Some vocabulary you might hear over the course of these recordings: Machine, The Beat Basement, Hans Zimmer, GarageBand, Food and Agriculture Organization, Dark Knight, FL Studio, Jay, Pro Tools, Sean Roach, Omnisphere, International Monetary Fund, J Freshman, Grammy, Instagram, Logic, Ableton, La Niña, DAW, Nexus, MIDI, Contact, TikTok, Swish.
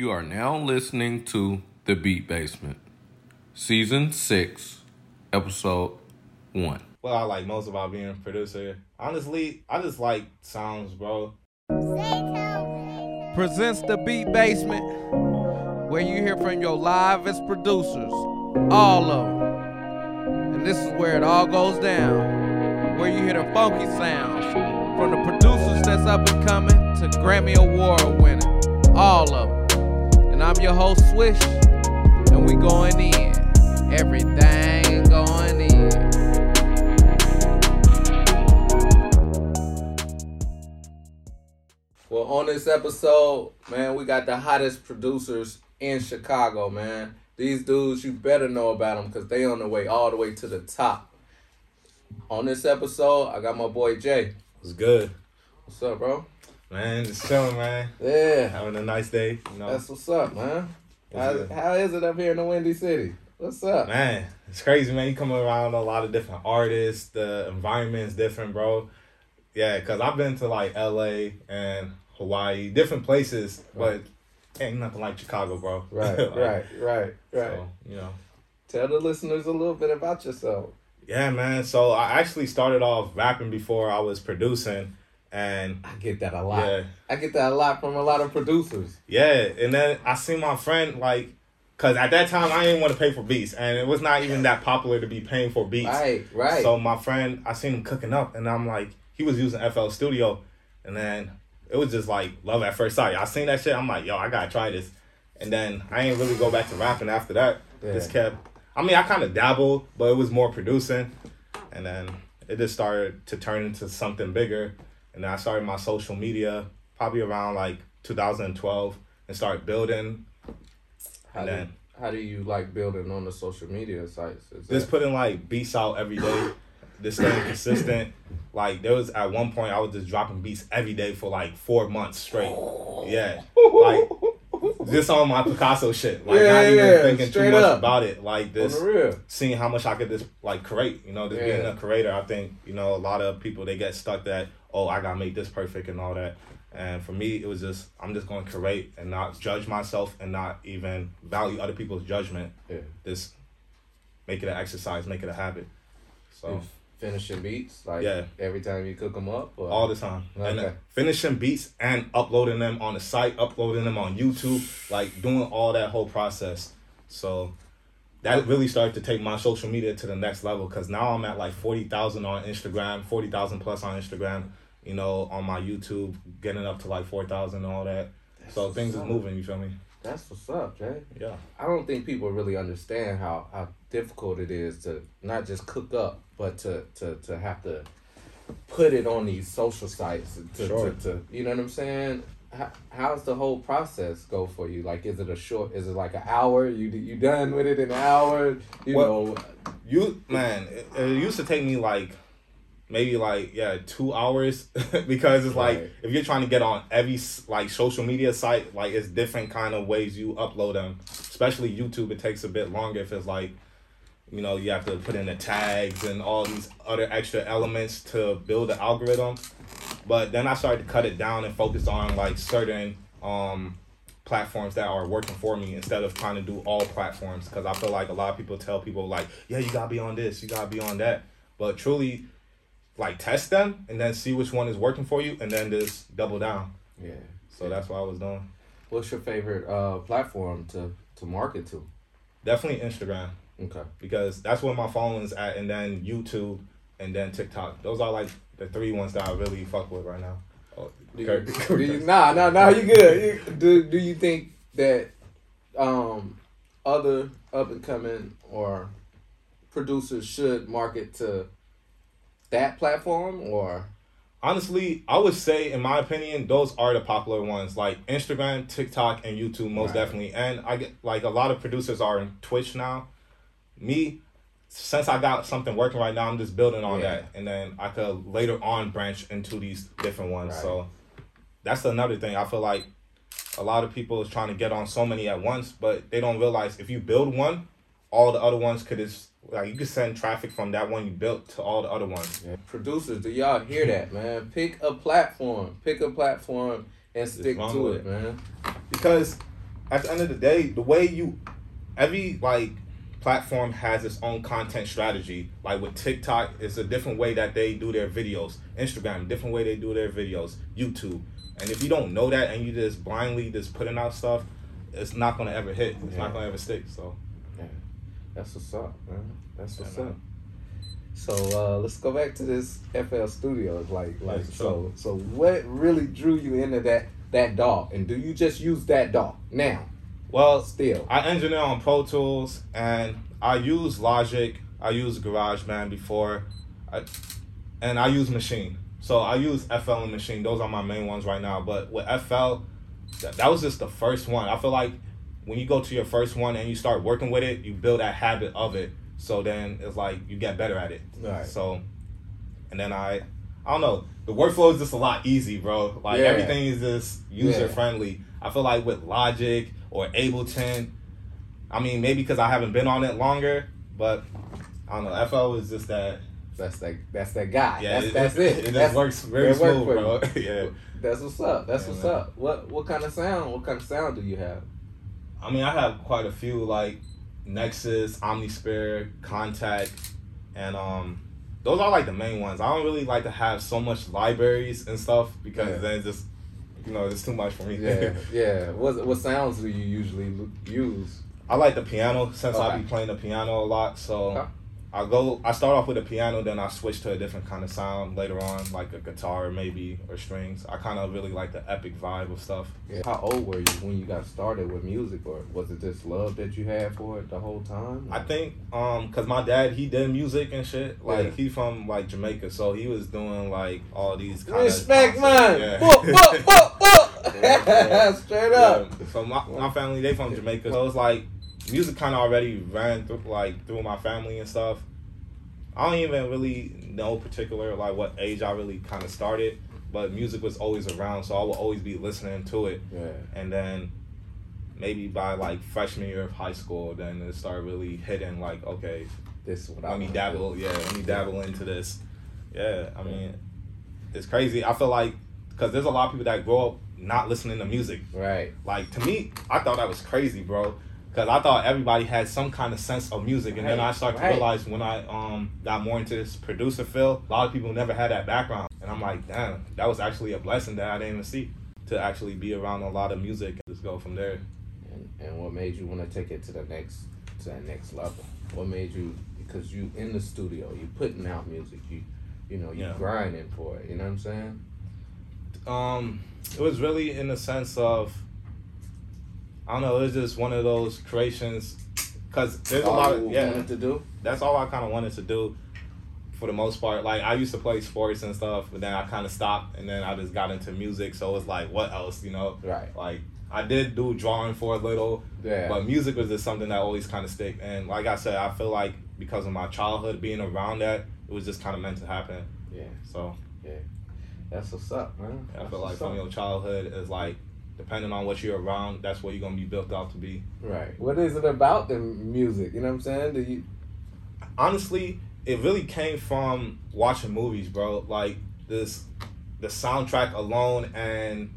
You are now listening to The Beat Basement, Season 6, Episode 1. What I like most about being a producer, honestly, I just like sounds, bro. Presents The Beat Basement, where you hear from your livest producers, all of them. And this is where it all goes down, where you hear the funky sounds, from the producers that's up and coming to Grammy Award winning, all of them. I'm your host, Swish, and we going in. Everything going in. Well, on this episode, man, we got the hottest producers in Chicago, man. These dudes, you better know about them because they on the way all the way to the top. On this episode, I got my boy, Jay. What's good? What's up, bro? Man, just chilling, man. Yeah. Having a nice day. You know. That's what's up, man. How is it up here in the Windy City? What's up? Man, it's crazy, man. You come around a lot of different artists. The environment's different, bro. Yeah, because I've been to, like, L.A. and Hawaii, different places, right. But ain't nothing like Chicago, bro. Right, like, right. So, you know. Tell the listeners a little bit about yourself. Yeah, man. So I actually started off rapping before I was producing. And I get that a lot. Yeah. I get that a lot from a lot of producers. Yeah, and then I see my friend, like, because at that time, I didn't want to pay for beats. And it was not even that popular to be paying for beats. Right. So my friend, I seen him cooking up, and I'm like, he was using FL Studio. And then it was just like love at first sight. I seen that shit. I'm like, yo, I got to try this. And then I ain't really go back to rapping after that. Yeah. Just kept, I mean, I kind of dabbled, but it was more producing. And then it just started to turn into something bigger. And then I started my social media probably around like 2012 and started building. How do you like building on the social media sites? Just putting like beats out every day, just staying consistent. Like there was at one point I was just dropping beats every day for like 4 months straight. Yeah. Like just on my Picasso shit. Like not even thinking straight too much about it. Like this seeing how much I could just like create, you know, just being a creator. I think, you know, a lot of people they get stuck that I gotta make this perfect and all that. And for me, it was just, I'm just gonna create and not judge myself and not even value other people's judgment. Yeah. Just make it an exercise, make it a habit. So finishing beats, like every time you cook them up? Or? All the time. Okay. And then finishing beats and uploading them on the site, uploading them on YouTube, like doing all that whole process. So that really started to take my social media to the next level because now I'm at like 40,000 on Instagram, 40,000 plus on Instagram, you know, on my YouTube, getting up to like 4,000 and all that. So things is moving, you feel me? That's what's up, Jay. Yeah. I don't think people really understand how difficult it is to not just cook up, but to have to put it on these social sites. You know what I'm saying? How's the whole process go for you? Like, is it like an hour? You done with it in an hour? It used to take me like, maybe like, 2 hours because it's like, if you're trying to get on every like social media site, like it's different kind of ways you upload them, especially YouTube. It takes a bit longer if it's like, you know, you have to put in the tags and all these other extra elements to build the algorithm. But then I started to cut it down and focus on like certain platforms that are working for me instead of trying to do all platforms. Because I feel like a lot of people tell people like, you got to be on this, you got to be on that. But truly, like test them and then see which one is working for you and then just double down. Yeah. So that's what I was doing. What's your favorite platform to market to? Definitely Instagram. Okay. Because that's where my phone is at, and then YouTube, and then TikTok. Those are like the three ones that I really fuck with right now. Oh, nah, you good. Do you think that other up and coming or producers should market to that platform or? Honestly, I would say, in my opinion, those are the popular ones, like Instagram, TikTok, and YouTube, most definitely. And I get like a lot of producers are on Twitch now. Me, since I got something working right now, I'm just building on that. And then I could later on branch into these different ones. Right. So that's another thing. I feel like a lot of people is trying to get on so many at once, but they don't realize if you build one, all the other ones could just, like, you could send traffic from that one you built to all the other ones. Yeah. Producers, do y'all hear that, man? Pick a platform. Pick a platform and stick to it, man. Because at the end of the day, the way you, every like platform has its own content strategy. Like with TikTok, it's a different way that they do their videos. Instagram, different way they do their videos. YouTube. And if you don't know that and you just blindly just putting out stuff, it's not gonna ever hit. It's not gonna ever stick. So yeah. That's what's up, man. That's what's up. So let's go back to this FL Studio. So what really drew you into that DAW? And do you just use that DAW now? Well, still, I engineer on Pro Tools, and I use Logic. I used GarageBand before, and I use Machine. So I use FL and Machine. Those are my main ones right now. But with FL, that was just the first one. I feel like when you go to your first one and you start working with it, you build that habit of it. So then it's like you get better at it. Right. So, and then I don't know. The workflow is just a lot easy, bro. Like everything is just user friendly. Yeah. I feel like with Logic or Ableton, I mean, maybe because I haven't been on it longer, but I don't know. FL is just that. That's that guy. Yeah, that's it. It works very smooth, bro. Yeah. That's what's up. That's what's up. What kind of sound do you have? I mean, I have quite a few, like Nexus, Omnisphere, Contact, and those are like the main ones. I don't really like to have so much libraries and stuff because then it's just, you know, it's too much for me. Yeah, yeah. What sounds do you usually use? I like the piano since I be playing the piano a lot. So I start off with the piano, then I switch to a different kind of sound later on, like a guitar maybe or strings. I kind of really like the epic vibe of stuff. Yeah. How old were you when you got started with music, or was it just love that you had for it the whole time? Or? I think cause my dad, he did music and shit. Like he from like Jamaica, so he was doing like all these kind of respect, man. Yeah. Straight up. Yeah. So my family, they from Jamaica, so it's like music kind of already ran through my family and stuff. I don't even really know particular like what age I really kind of started, but music was always around, so I would always be listening to it. Yeah. And then maybe by like freshman year of high school, then it started really hitting like, okay, this is what I want. Let me dabble into this. Yeah, I mean, it's crazy. I feel like because there's a lot of people that grow up not listening to music. Right. Like to me, I thought that was crazy, bro. Because I thought everybody had some kind of sense of music. And then I started to realize when I got more into this producer field, a lot of people never had that background. And I'm like, damn, that was actually a blessing that I didn't even see, to actually be around a lot of music and just go from there. And what made you want to take it to the next level? What made you, because you in the studio, you putting out music, you grinding for it, you know what I'm saying? It was really in the sense of, I don't know, it was just one of those creations, because there's a lot of, wanted to do? That's all I kind of wanted to do for the most part. Like, I used to play sports and stuff, but then I kind of stopped, and then I just got into music, so it's like, what else, you know? Right. Like, I did do drawing for a little, but music was just something that always kind of stick. And like I said, I feel like because of my childhood, being around that, it was just kind of meant to happen. Yeah. So. Yeah. That's what's up, man. I feel like from your childhood, it's like, depending on what you're around, that's what you're going to be built out to be. Right. What is it about the music? You know what I'm saying? Honestly, it really came from watching movies, bro. Like, the soundtrack alone and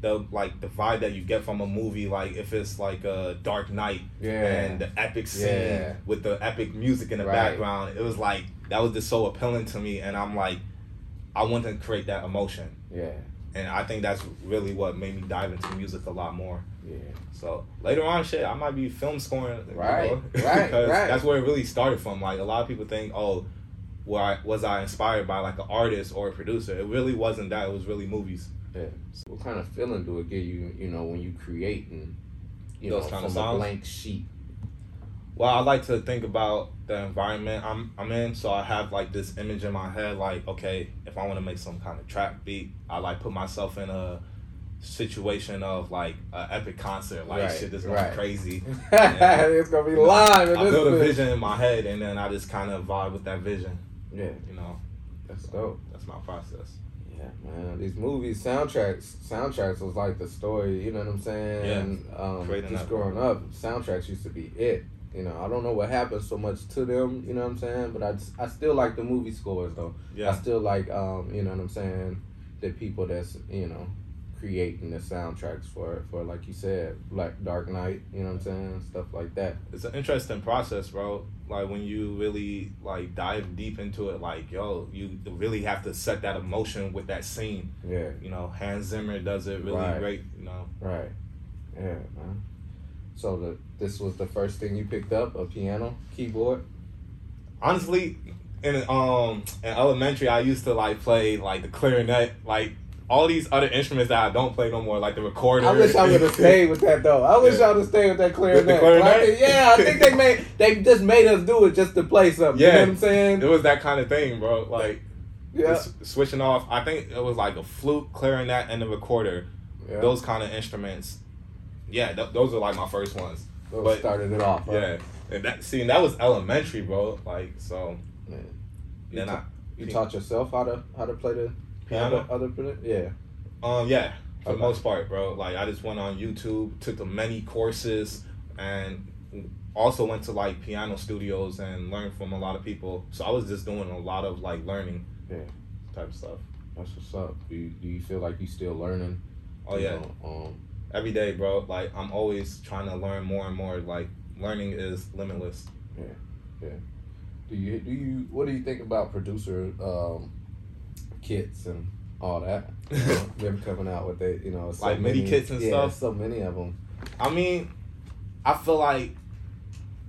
the vibe that you get from a movie, like if it's like a Dark Knight and the epic scene with the epic music in the background, it was like, that was just so appealing to me. And I'm like, I want to create that emotion. Yeah. And I think that's really what made me dive into music a lot more. Yeah. So later on, I might be film scoring. Right. You know? Because that's where it really started from. Like, a lot of people think, oh, was I inspired by like an artist or a producer? It really wasn't that. It was really movies. Yeah. So what kind of feeling do it give you, you know, when you create and, you know, from a blank sheet? Well, I like to think about the environment I'm in, so I have like this image in my head, like, okay, if I want to make some kind of trap beat, I like put myself in a situation of like an epic concert, like shit that's gonna be crazy. It's gonna be live. I build a vision in my head, and then I just kind of vibe with that vision. Yeah, you know, that's dope. That's my process. Yeah, man. These movies, soundtracks was like the story. You know what I'm saying? Yeah. Just growing up, soundtracks used to be it. You know, I don't know what happened so much to them, you know what I'm saying? But I still like the movie scores, though. Yeah. I still like, you know what I'm saying, the people that's, you know, creating the soundtracks for like you said, like Dark Knight, you know what I'm saying, stuff like that. It's an interesting process, bro. Like when you really like dive deep into it, like yo, you really have to set that emotion with that scene. Yeah. You know, Hans Zimmer does it really great. You know. Right. Yeah, man. So this was the first thing you picked up, a piano, keyboard. Honestly, in elementary, I used to like play like the clarinet, like all these other instruments that I don't play no more, like the recorder. I wish I would have stayed with that though. I wish I would have stayed with that clarinet. With the clarinet? Like, yeah, I think they just made us do it just to play something. Yeah. You know what I'm saying? It was that kind of thing, bro. Like switching off. I think it was like a flute, clarinet, and the recorder. Yeah. Those kind of instruments. Yeah, those are like my first ones. Those started it off. Right? Yeah, and that was elementary, bro. Like so. Man. You taught yourself how to play the piano? Yeah, for the most part, bro. Like I just went on YouTube, took the many courses, and also went to like piano studios and learned from a lot of people. So I was just doing a lot of like learning, type of stuff. That's what's up. Do you feel like you still learning? Oh yeah. You know, every day, bro. Like I'm always trying to learn more and more. Like learning is limitless. Yeah, yeah. What do you think about producer kits and all that? You know, them coming out with they, you know, so like MIDI kits and stuff. So many of them. I mean, I feel like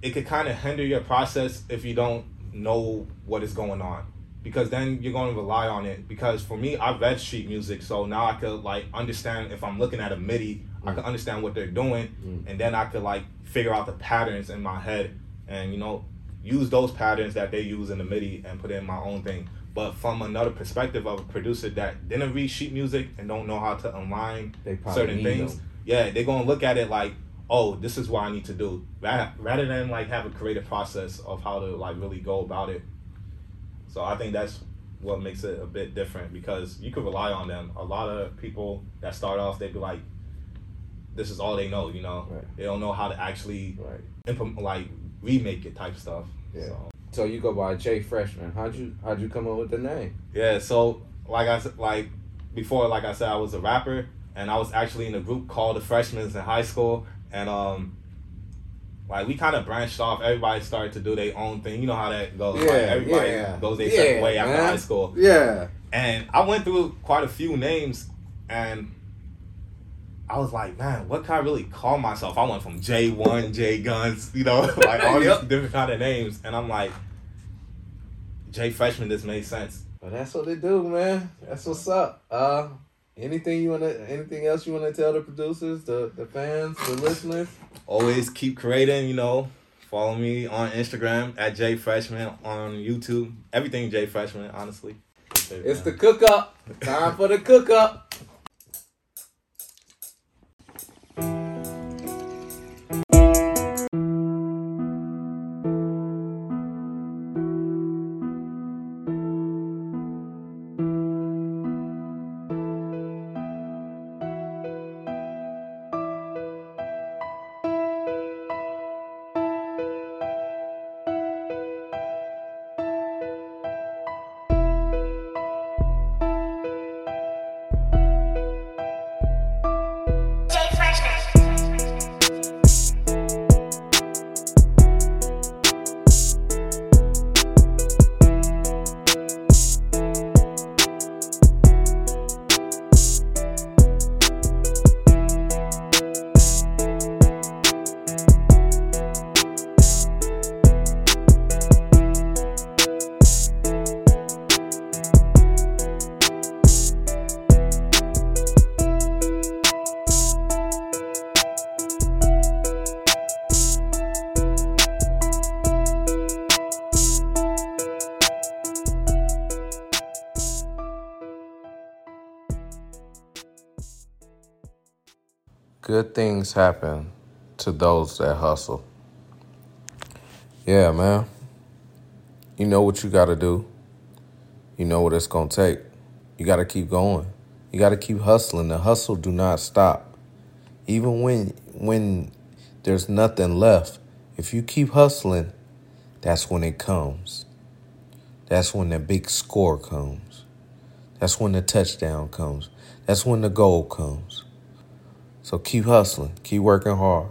it could kind of hinder your process if you don't know what is going on, because then you're going to rely on it. Because for me, I read sheet music, so now I could like understand if I'm looking at a MIDI, I could understand what they're doing, and then I could like figure out the patterns in my head, and you know, use those patterns that they use in the MIDI and put in my own thing. But from another perspective of a producer that didn't read sheet music and don't know how to align certain things, they're going to look at it like, oh, this is what I need to do, rather than like have a creative process of how to like really go about it. So I think that's what makes it a bit different, because you could rely on them. A lot of people that start off, they'd be like, this is all they know, you know? Right. They don't know how to actually implement, like remake it type stuff. Yeah. So you go by J Freshman. How'd you come up with the name? Yeah, so like I said, I was a rapper, and I was actually in a group called the Freshmen in high school, and like we kind of branched off. Everybody started to do their own thing. You know how that goes. Yeah, like everybody goes their separate way after high school. Yeah. And I went through quite a few names, and I was like, man, what can I really call myself? I went from J1, J Guns, you know, like all these different kind of names. And I'm like, J Freshman, this made sense. Well, that's what they do, man. That's what's up. Anything else you wanna tell the producers, the fans, the listeners? Always keep creating, you know. Follow me on Instagram at J Freshman, on YouTube. Everything J Freshman, honestly. It's the cook up. Time for the cook up. Good things happen to those that hustle. Yeah, man. You know what you got to do. You know what it's going to take. You got to keep going. You got to keep hustling. The hustle do not stop. Even when there's nothing left, if you keep hustling, that's when it comes. That's when the big score comes. That's when the touchdown comes. That's when the gold comes. So keep hustling. Keep working hard.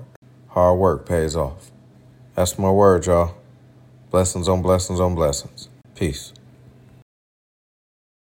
Hard work pays off. That's my word, y'all. Blessings on blessings on blessings. Peace.